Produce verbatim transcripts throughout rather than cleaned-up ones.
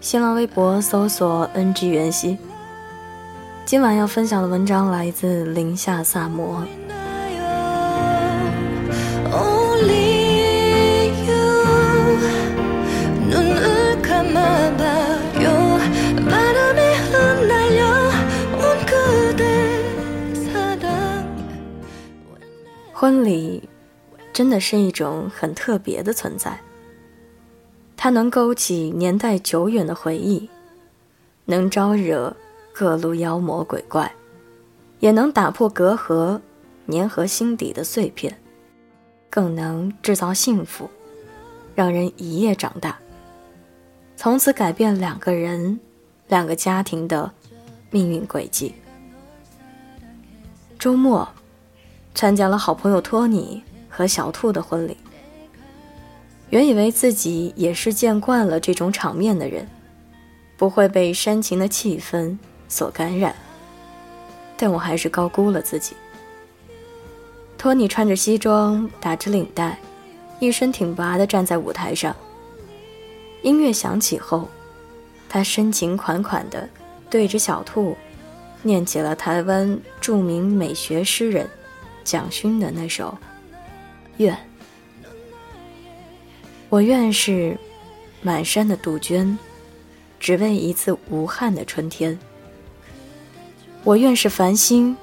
新浪微博搜索 N G 袁熙。今晚要分享的文章来自林夏萨摩。婚礼真的是一种很特别的存在，它能勾起年代久远的回忆，能招惹各路妖魔鬼怪，也能打破隔阂，粘合心底的碎片，更能制造幸福，让人一夜长大，从此改变两个人、两个家庭的命运轨迹。周末参加了好朋友托尼和小兔的婚礼，原以为自己也是见惯了这种场面的人，不会被煽情的气氛所感染，但我还是高估了自己。托尼穿着西装，打着领带，一身挺拔地站在舞台上。音乐响起后，他深情款款地对着小兔念起了台湾著名美学诗人蒋勋的那首《愿》。我愿是满山的杜鹃，只为一次无憾的春天。我愿是繁星，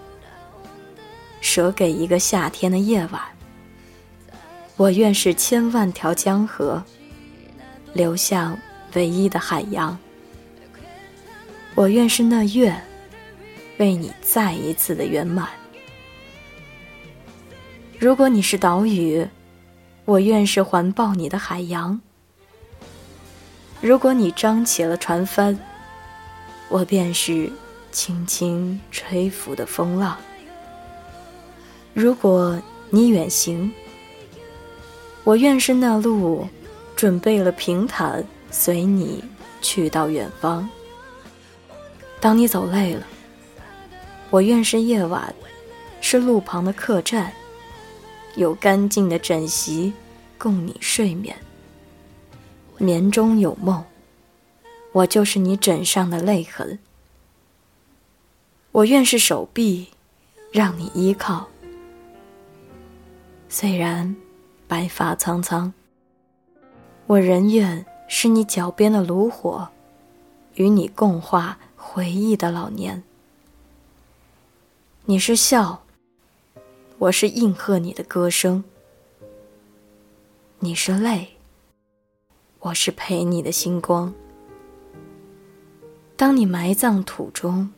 舍给一个夏天的夜晚。我愿是千万条江河，流向唯一的海洋。我愿是那月，为你再一次的圆满。如果你是岛屿，我愿是环抱你的海洋。如果你张起了船帆，我便是轻轻吹拂的风浪。如果你远行，我愿是那路准备了平坦，随你去到远方。当你走累了，我愿是夜晚，是路旁的客栈，有干净的枕席供你睡眠，眠中有梦，我就是你枕上的泪痕。我愿是手臂，让你依靠，虽然白发苍苍，我仍愿是你脚边的炉火，与你共话回忆的老年。你是笑，我是应和你的歌声。你是泪，我是陪你的星光。当你埋葬土中，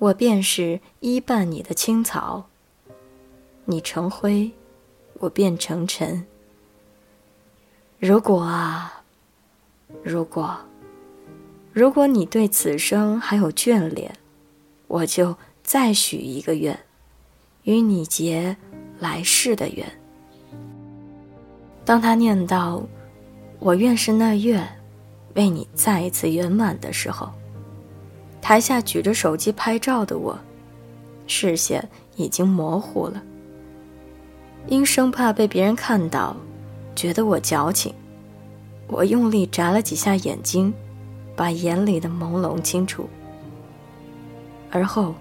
我便是依伴你的青草。你成灰，我便成尘。如果啊，如果，如果你对此生还有眷恋，我就再许一个愿，与你结来世的缘。当他念到我愿是那月，为你再一次圆满的时候，台下举着手机拍照的我视线已经模糊了，因生怕被别人看到觉得我矫情，我用力眨了几下眼睛，把眼里的朦胧清除。而后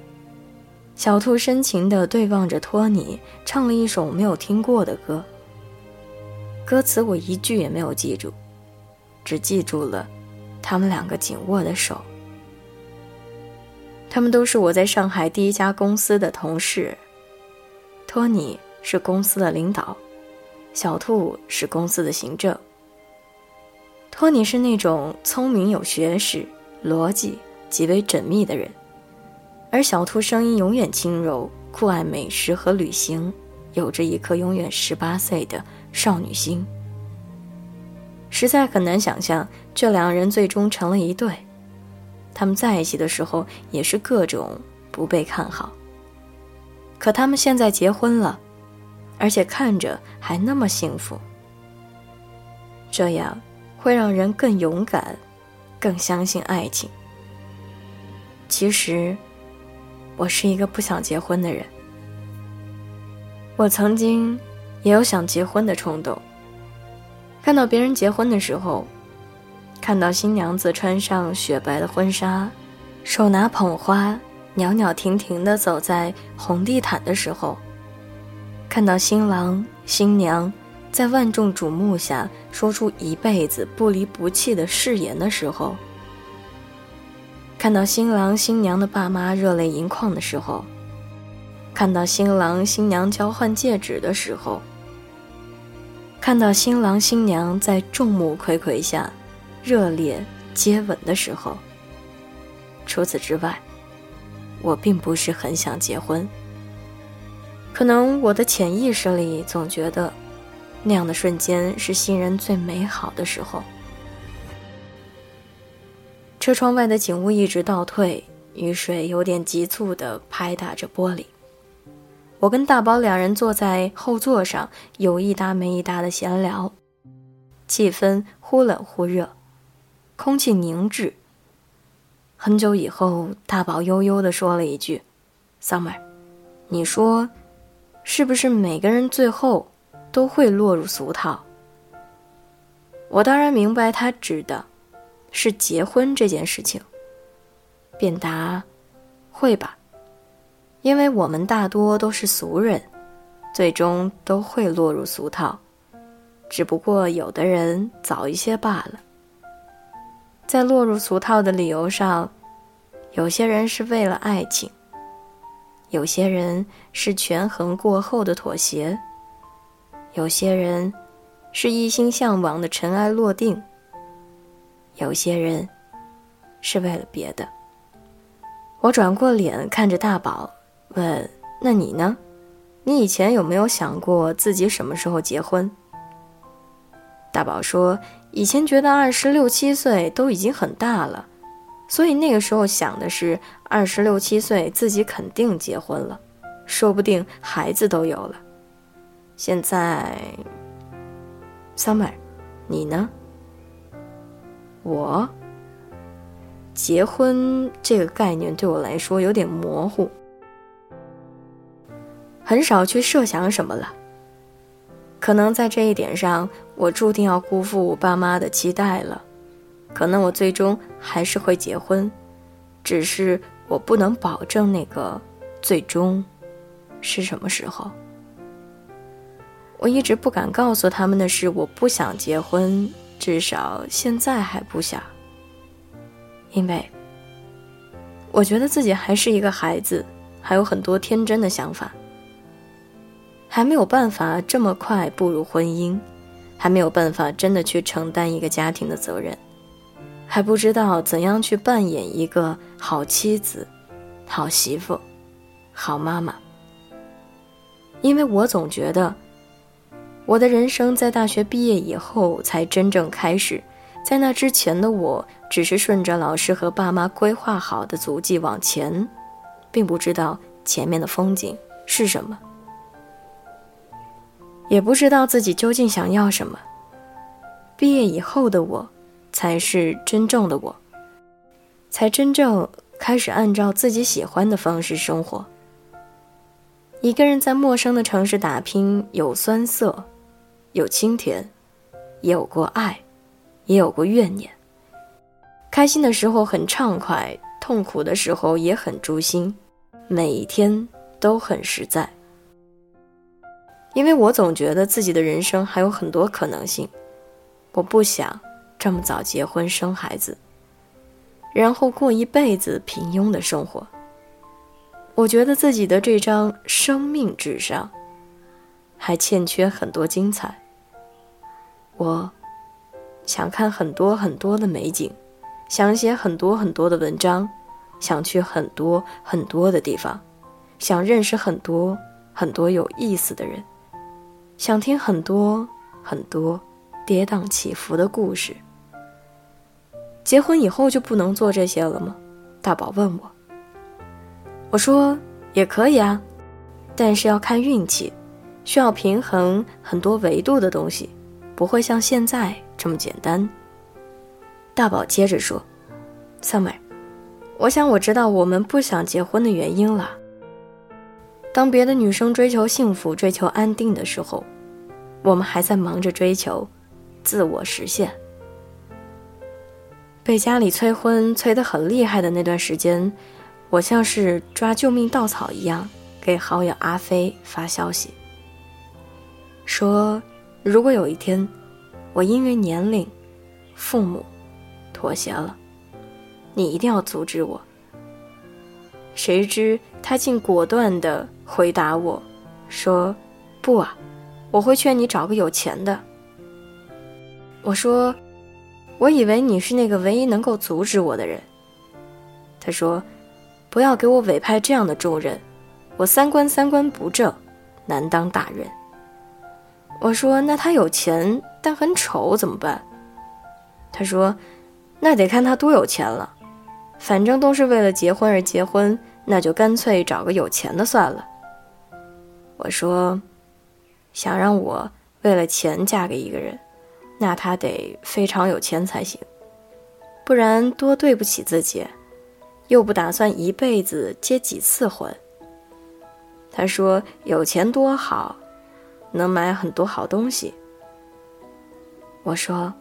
小兔深情地对望着托尼，唱了一首没有听过的歌，歌词我一句也没有记住，只记住了他们两个紧握的手。他们都是我在上海第一家公司的同事，托尼是公司的领导，小兔是公司的行政。托尼是那种聪明有学识、逻辑极为缜密的人，而小兔声音永远轻柔，酷爱美食和旅行，有着一颗永远十八岁的少女心。实在很难想象这两人最终成了一对。他们在一起的时候也是各种不被看好，可他们现在结婚了，而且看着还那么幸福，这样会让人更勇敢，更相信爱情。其实我是一个不想结婚的人，我曾经也有想结婚的冲动，看到别人结婚的时候，看到新娘子穿上雪白的婚纱，手拿捧花，袅袅婷婷地走在红地毯的时候，看到新郎新娘在万众瞩目下说出一辈子不离不弃的誓言的时候，看到新郎新娘的爸妈热泪盈眶的时候，看到新郎新娘交换戒指的时候，看到新郎新娘在众目睽睽下热烈接吻的时候，除此之外，我并不是很想结婚。可能我的潜意识里总觉得，那样的瞬间是新人最美好的时候。车窗外的景物一直倒退，雨水有点急促地拍打着玻璃。我跟大宝两人坐在后座上，有一搭没一搭的闲聊，气氛忽冷忽热，空气凝滞。很久以后，大宝悠悠地说了一句 Summer， 你说是不是每个人最后都会落入俗套？我当然明白他指的是结婚这件事情，便答会吧，因为我们大多都是俗人，最终都会落入俗套，只不过有的人早一些罢了。在落入俗套的理由上，有些人是为了爱情，有些人是权衡过后的妥协，有些人是一心向往的尘埃落定，有些人是为了别的。我转过脸看着大宝问，那你呢？你以前有没有想过自己什么时候结婚？大宝说，以前觉得二十六七岁都已经很大了，所以那个时候想的是二十六七岁自己肯定结婚了，说不定孩子都有了。现在 Summer， 你呢？我结婚这个概念对我来说有点模糊，很少去设想什么了。可能在这一点上，我注定要辜负我爸妈的期待了。可能我最终还是会结婚，只是我不能保证那个最终是什么时候。我一直不敢告诉他们的是我不想结婚，至少现在还不想，因为我觉得自己还是一个孩子，还有很多天真的想法，还没有办法这么快步入婚姻，还没有办法真的去承担一个家庭的责任，还不知道怎样去扮演一个好妻子、好媳妇、好妈妈。因为我总觉得我的人生在大学毕业以后才真正开始，在那之前的我只是顺着老师和爸妈规划好的足迹往前，并不知道前面的风景是什么，也不知道自己究竟想要什么。毕业以后的我才是真正的我，才真正开始按照自己喜欢的方式生活。一个人在陌生的城市打拼，有酸涩，有清甜，也有过爱，也有过怨念。开心的时候很畅快，痛苦的时候也很诛心，每一天都很实在。因为我总觉得自己的人生还有很多可能性，我不想这么早结婚生孩子，然后过一辈子平庸的生活。我觉得自己的这张生命纸上还欠缺很多精彩，我想看很多很多的美景，想写很多很多的文章，想去很多很多的地方，想认识很多很多有意思的人，想听很多很多跌宕起伏的故事。结婚以后就不能做这些了吗？大宝问我。我说也可以啊，但是要看运气，需要平衡很多维度的东西，不会像现在这么简单。大宝接着说，三妹，我想我知道我们不想结婚的原因了。当别的女生追求幸福、追求安定的时候，我们还在忙着追求自我实现。被家里催婚催得很厉害的那段时间，我像是抓救命稻草一样给好友阿飞发消息，说如果有一天我因为年龄、父母妥协了，你一定要阻止我。谁知他竟果断地回答我说，不啊，我会劝你找个有钱的。我说，我以为你是那个唯一能够阻止我的人。他说，不要给我委派这样的重任，我三观三观不正，难当大人。我说，那他有钱但很丑怎么办？他说，那得看他多有钱了，反正都是为了结婚而结婚，那就干脆找个有钱的算了。我说，想让我为了钱嫁给一个人，那他得非常有钱才行，不然多对不起自己，又不打算一辈子结几次婚。他说，有钱多好，能买很多好东西。我说，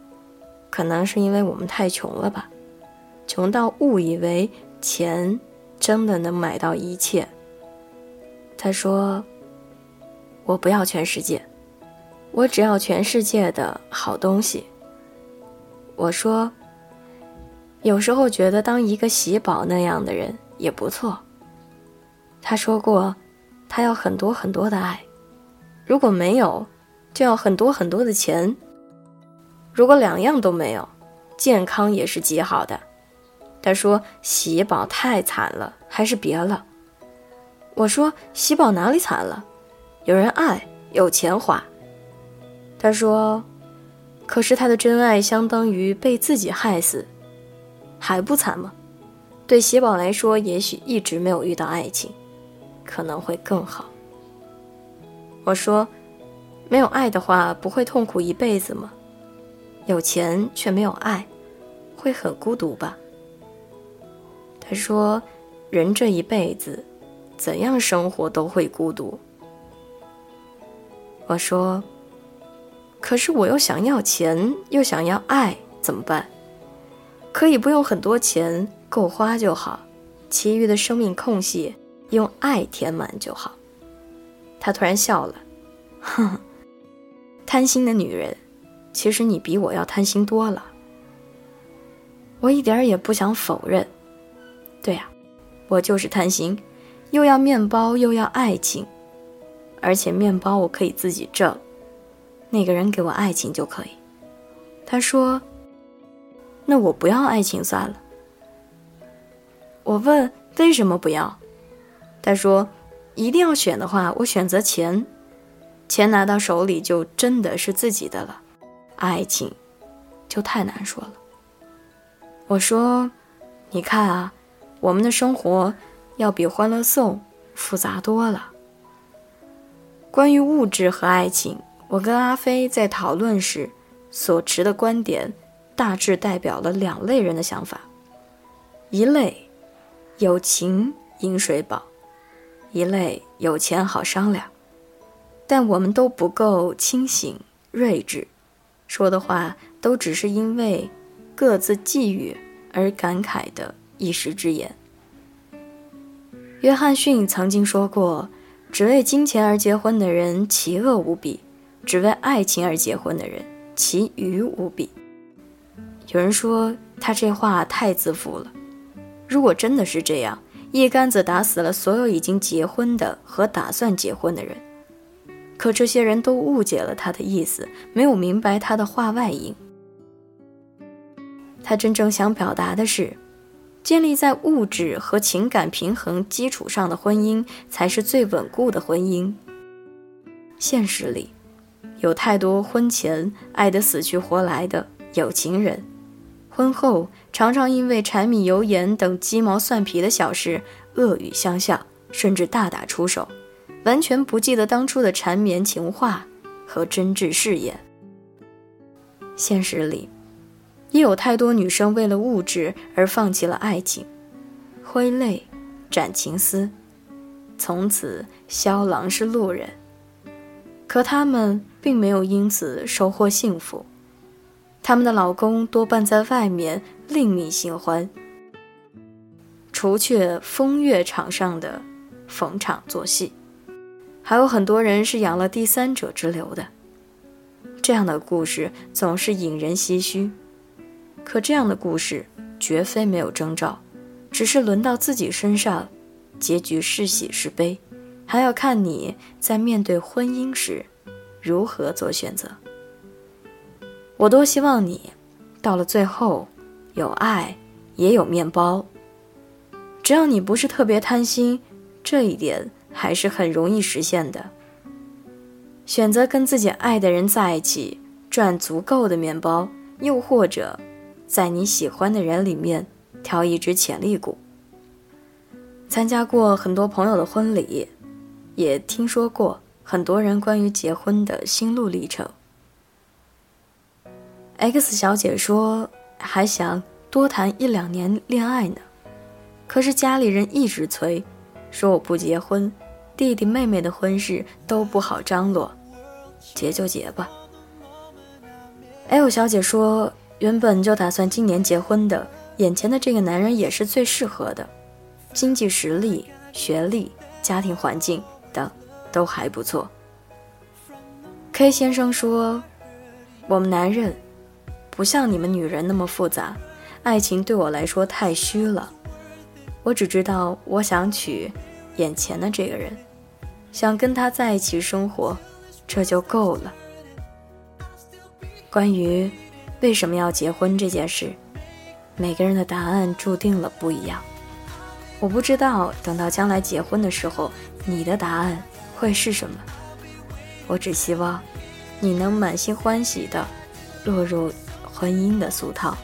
可能是因为我们太穷了吧，穷到误以为钱真的能买到一切。他说，我不要全世界，我只要全世界的好东西。我说，有时候觉得当一个喜宝那样的人也不错。他说过，他要很多很多的爱，如果没有，就要很多很多的钱。如果两样都没有，健康也是极好的。他说，喜宝太惨了，还是别了。我说，喜宝哪里惨了？有人爱，有钱花。他说，可是他的真爱相当于被自己害死，还不惨吗？对喜宝来说，也许一直没有遇到爱情，可能会更好。我说，没有爱的话，不会痛苦一辈子吗？有钱却没有爱，会很孤独吧？他说，人这一辈子怎样生活都会孤独。我说，可是我又想要钱又想要爱怎么办？可以不用很多钱，够花就好，其余的生命空隙用爱填满就好。他突然笑了，哼，贪心的女人，其实你比我要贪心多了。我一点也不想否认，对啊，我就是贪心，又要面包又要爱情，而且面包我可以自己挣，那个人给我爱情就可以。他说，那我不要爱情算了。我问，为什么不要？他说，一定要选的话，我选择钱，钱拿到手里就真的是自己的了，爱情就太难说了。我说，你看啊，我们的生活要比《欢乐颂》复杂多了。关于物质和爱情，我跟阿飞在讨论时所持的观点大致代表了两类人的想法。一类有情饮水饱，一类有钱好商量。但我们都不够清醒睿智，说的话都只是因为各自际遇而感慨的一时之言。约翰逊曾经说过，只为金钱而结婚的人奇恶无比，只为爱情而结婚的人奇愚无比。有人说他这话太自负了，如果真的是这样，一竿子打死了所有已经结婚的和打算结婚的人。可这些人都误解了他的意思，没有明白他的话外音。他真正想表达的是，建立在物质和情感平衡基础上的婚姻才是最稳固的婚姻。现实里，有太多婚前爱得死去活来的有情人，婚后常常因为柴米油盐等鸡毛蒜皮的小事恶语相向，甚至大打出手，完全不记得当初的缠绵情话和真挚誓言。现实里也有太多女生为了物质而放弃了爱情，挥泪斩情丝，从此萧郎是路人。可她们并没有因此收获幸福，她们的老公多半在外面另觅新欢，除却风月场上的逢场作戏，还有很多人是养了第三者之流的。这样的故事总是引人唏嘘，可这样的故事绝非没有征兆，只是轮到自己身上，结局是喜是悲，还要看你在面对婚姻时如何做选择。我多希望你到了最后有爱也有面包，只要你不是特别贪心，这一点还是很容易实现的。选择跟自己爱的人在一起，赚足够的面包，又或者在你喜欢的人里面挑一只潜力股。参加过很多朋友的婚礼，也听说过很多人关于结婚的心路历程。 X 小姐说还想多谈一两年恋爱呢，可是家里人一直催，说我不结婚，弟弟妹妹的婚事都不好张罗，结就结吧。 L 小姐说原本就打算今年结婚的，眼前的这个男人也是最适合的，经济实力、学历、家庭环境等都还不错。 K 先生说我们男人不像你们女人那么复杂，爱情对我来说太虚了，我只知道我想娶眼前的这个人，想跟他在一起生活，这就够了。关于为什么要结婚这件事，每个人的答案注定了不一样。我不知道等到将来结婚的时候，你的答案会是什么。我只希望你能满心欢喜地落入婚姻的俗套，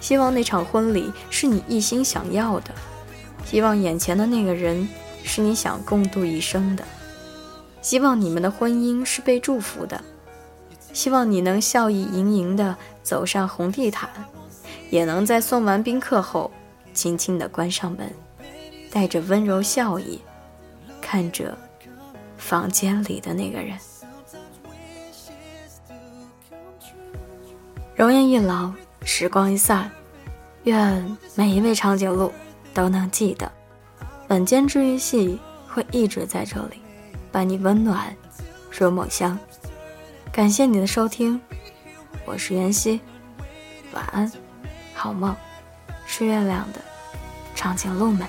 希望那场婚礼是你一心想要的，希望眼前的那个人是你想共度一生的，希望你们的婚姻是被祝福的，希望你能笑意盈盈地走上红地毯，也能在送完宾客后轻轻地关上门，带着温柔笑意看着房间里的那个人。容颜一老，时光一散，愿每一位长颈鹿都能记得，晚间治愈系会一直在这里，伴你温暖入梦乡。感谢你的收听，我是袁熙，晚安，好梦，是月亮的长颈鹿们。